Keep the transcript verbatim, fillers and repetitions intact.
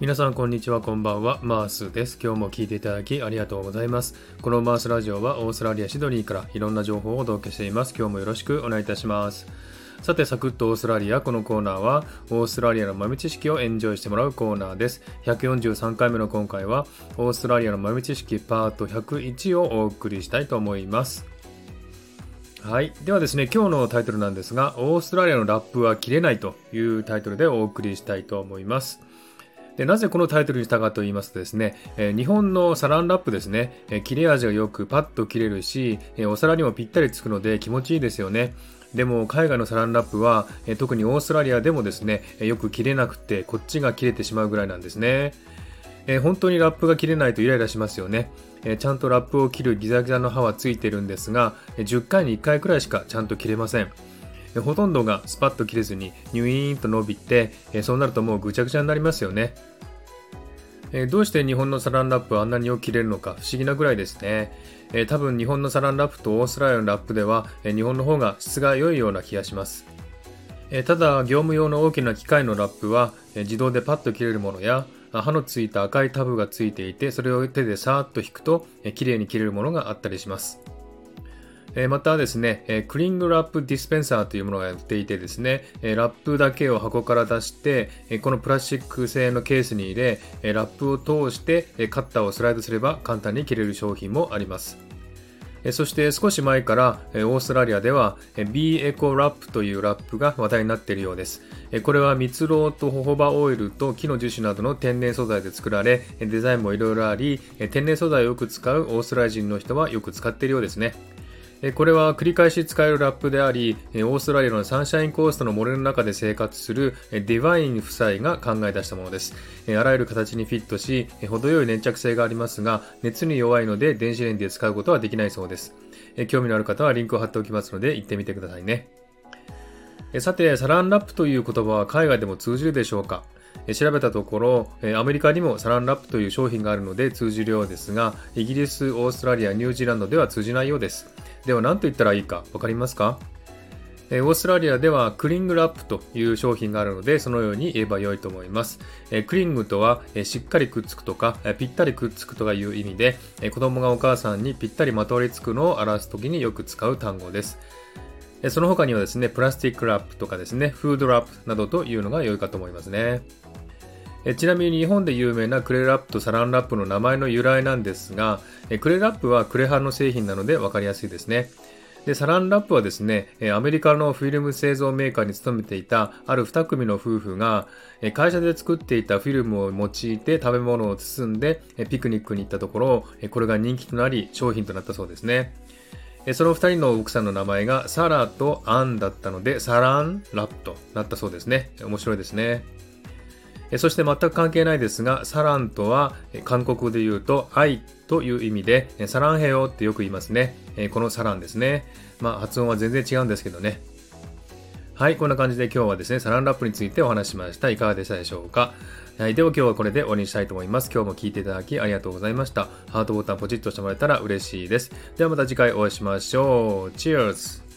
皆さんこんにちは、こんばんは、マースです。今日も聞いていただきありがとうございます。このマースラジオはオーストラリアシドニーからいろんな情報をお届けしています。今日もよろしくお願いいたします。さて、サクッとオーストラリア。このコーナーはオーストラリアの豆知識をエンジョイしてもらうコーナーです。ひゃくよんじゅうさんかいめの今回はオーストラリアの豆知識パートひゃくいちをお送りしたいと思います。はい、ではですね、今日のタイトルなんですが、オーストラリアのラップは切れないというタイトルでお送りしたいと思います。で、なぜこのタイトルにしたかと言いますとですね、えー、日本のサランラップですね、えー、切れ味がよくパッと切れるし、えー、お皿にもぴったりつくので気持ちいいですよね。でも海外のサランラップは、えー、特にオーストラリアでもですね、よく切れなくて、こっちが切れてしまうぐらいなんですね。えー、本当にラップが切れないとイライラしますよね。えー、ちゃんとラップを切るギザギザの刃はついてるんですが、じゅっかいにいっかいくらいしかちゃんと切れません。えー、ほとんどがスパッと切れずにニュイーンと伸びて、えー、そうなるともうぐちゃぐちゃになりますよね。えー、どうして日本のサランラップはあんなによく切れるのか不思議なぐらいですね。えー、多分日本のサランラップとオーストラリアのラップでは、えー、日本の方が質が良いような気がします。えー、ただ業務用の大きな機械のラップは、えー、自動でパッと切れるものや、刃のついた赤いタブがついていて、それを手でさーっと引くと、えー、綺麗に切れるものがあったりします。えー、またですね、えー、クリングラップディスペンサーというものがやっていてですね、えー、ラップだけを箱から出して、えー、このプラスチック製のケースに入れ、えー、ラップを通して、えー、カッターをスライドすれば簡単に切れる商品もあります。えー、そして少し前から、えー、オーストラリアでは、えー、ビーエコラップというラップが話題になっているようです。えー、これは蜜蝋とホホバオイルと木の樹脂などの天然素材で作られ、デザインもいろいろあり、天然素材をよく使うオーストラリア人の人はよく使っているようですね。これは繰り返し使えるラップであり、オーストラリアのサンシャインコーストの森の中で生活するディバイン夫妻が考え出したものです。あらゆる形にフィットし、程よい粘着性がありますが、熱に弱いので電子レンジで使うことはできないそうです。興味のある方はリンクを貼っておきますので行ってみてくださいね。さて、サランラップという言葉は海外でも通じるでしょうか。調べたところ、アメリカにもサランラップという商品があるので通じるようですが、イギリス、オーストラリア、ニュージーランドでは通じないようです。では何と言ったらいいか分かりますか？オーストラリアではクリングラップという商品があるので、そのように言えば良いと思います。クリングとはしっかりくっつくとかぴったりくっつくという意味で、子供がお母さんにぴったりまとわりつくのを表すときによく使う単語です。その他にはですね、プラスティックラップとかですね、フードラップなどというのが良いかと思いますね。えちなみに日本で有名なクレラップとサランラップの名前の由来なんですが、えクレラップはクレハの製品なので分かりやすいですね。で、サランラップはですね、アメリカのフィルム製造メーカーに勤めていたあるに組の夫婦が、会社で作っていたフィルムを用いて食べ物を包んでピクニックに行ったところ、これが人気となり商品となったそうですね。そのふたりの奥さんの名前がサラとアンだったので、サランラップとなったそうですね。面白いですね。そして全く関係ないですが、サランとは韓国語で言うと愛という意味で、サランヘヨってよく言いますね。このサランですね。まあ発音は全然違うんですけどね。はい、こんな感じで今日はですね、サランラップについてお話しました。いかがでしたでしょうか。はい、では今日はこれで終わりにしたいと思います。今日も聞いていただきありがとうございました。ハートボタンポチッとしてもらえたら嬉しいです。ではまた次回お会いしましょう。チェアーズ。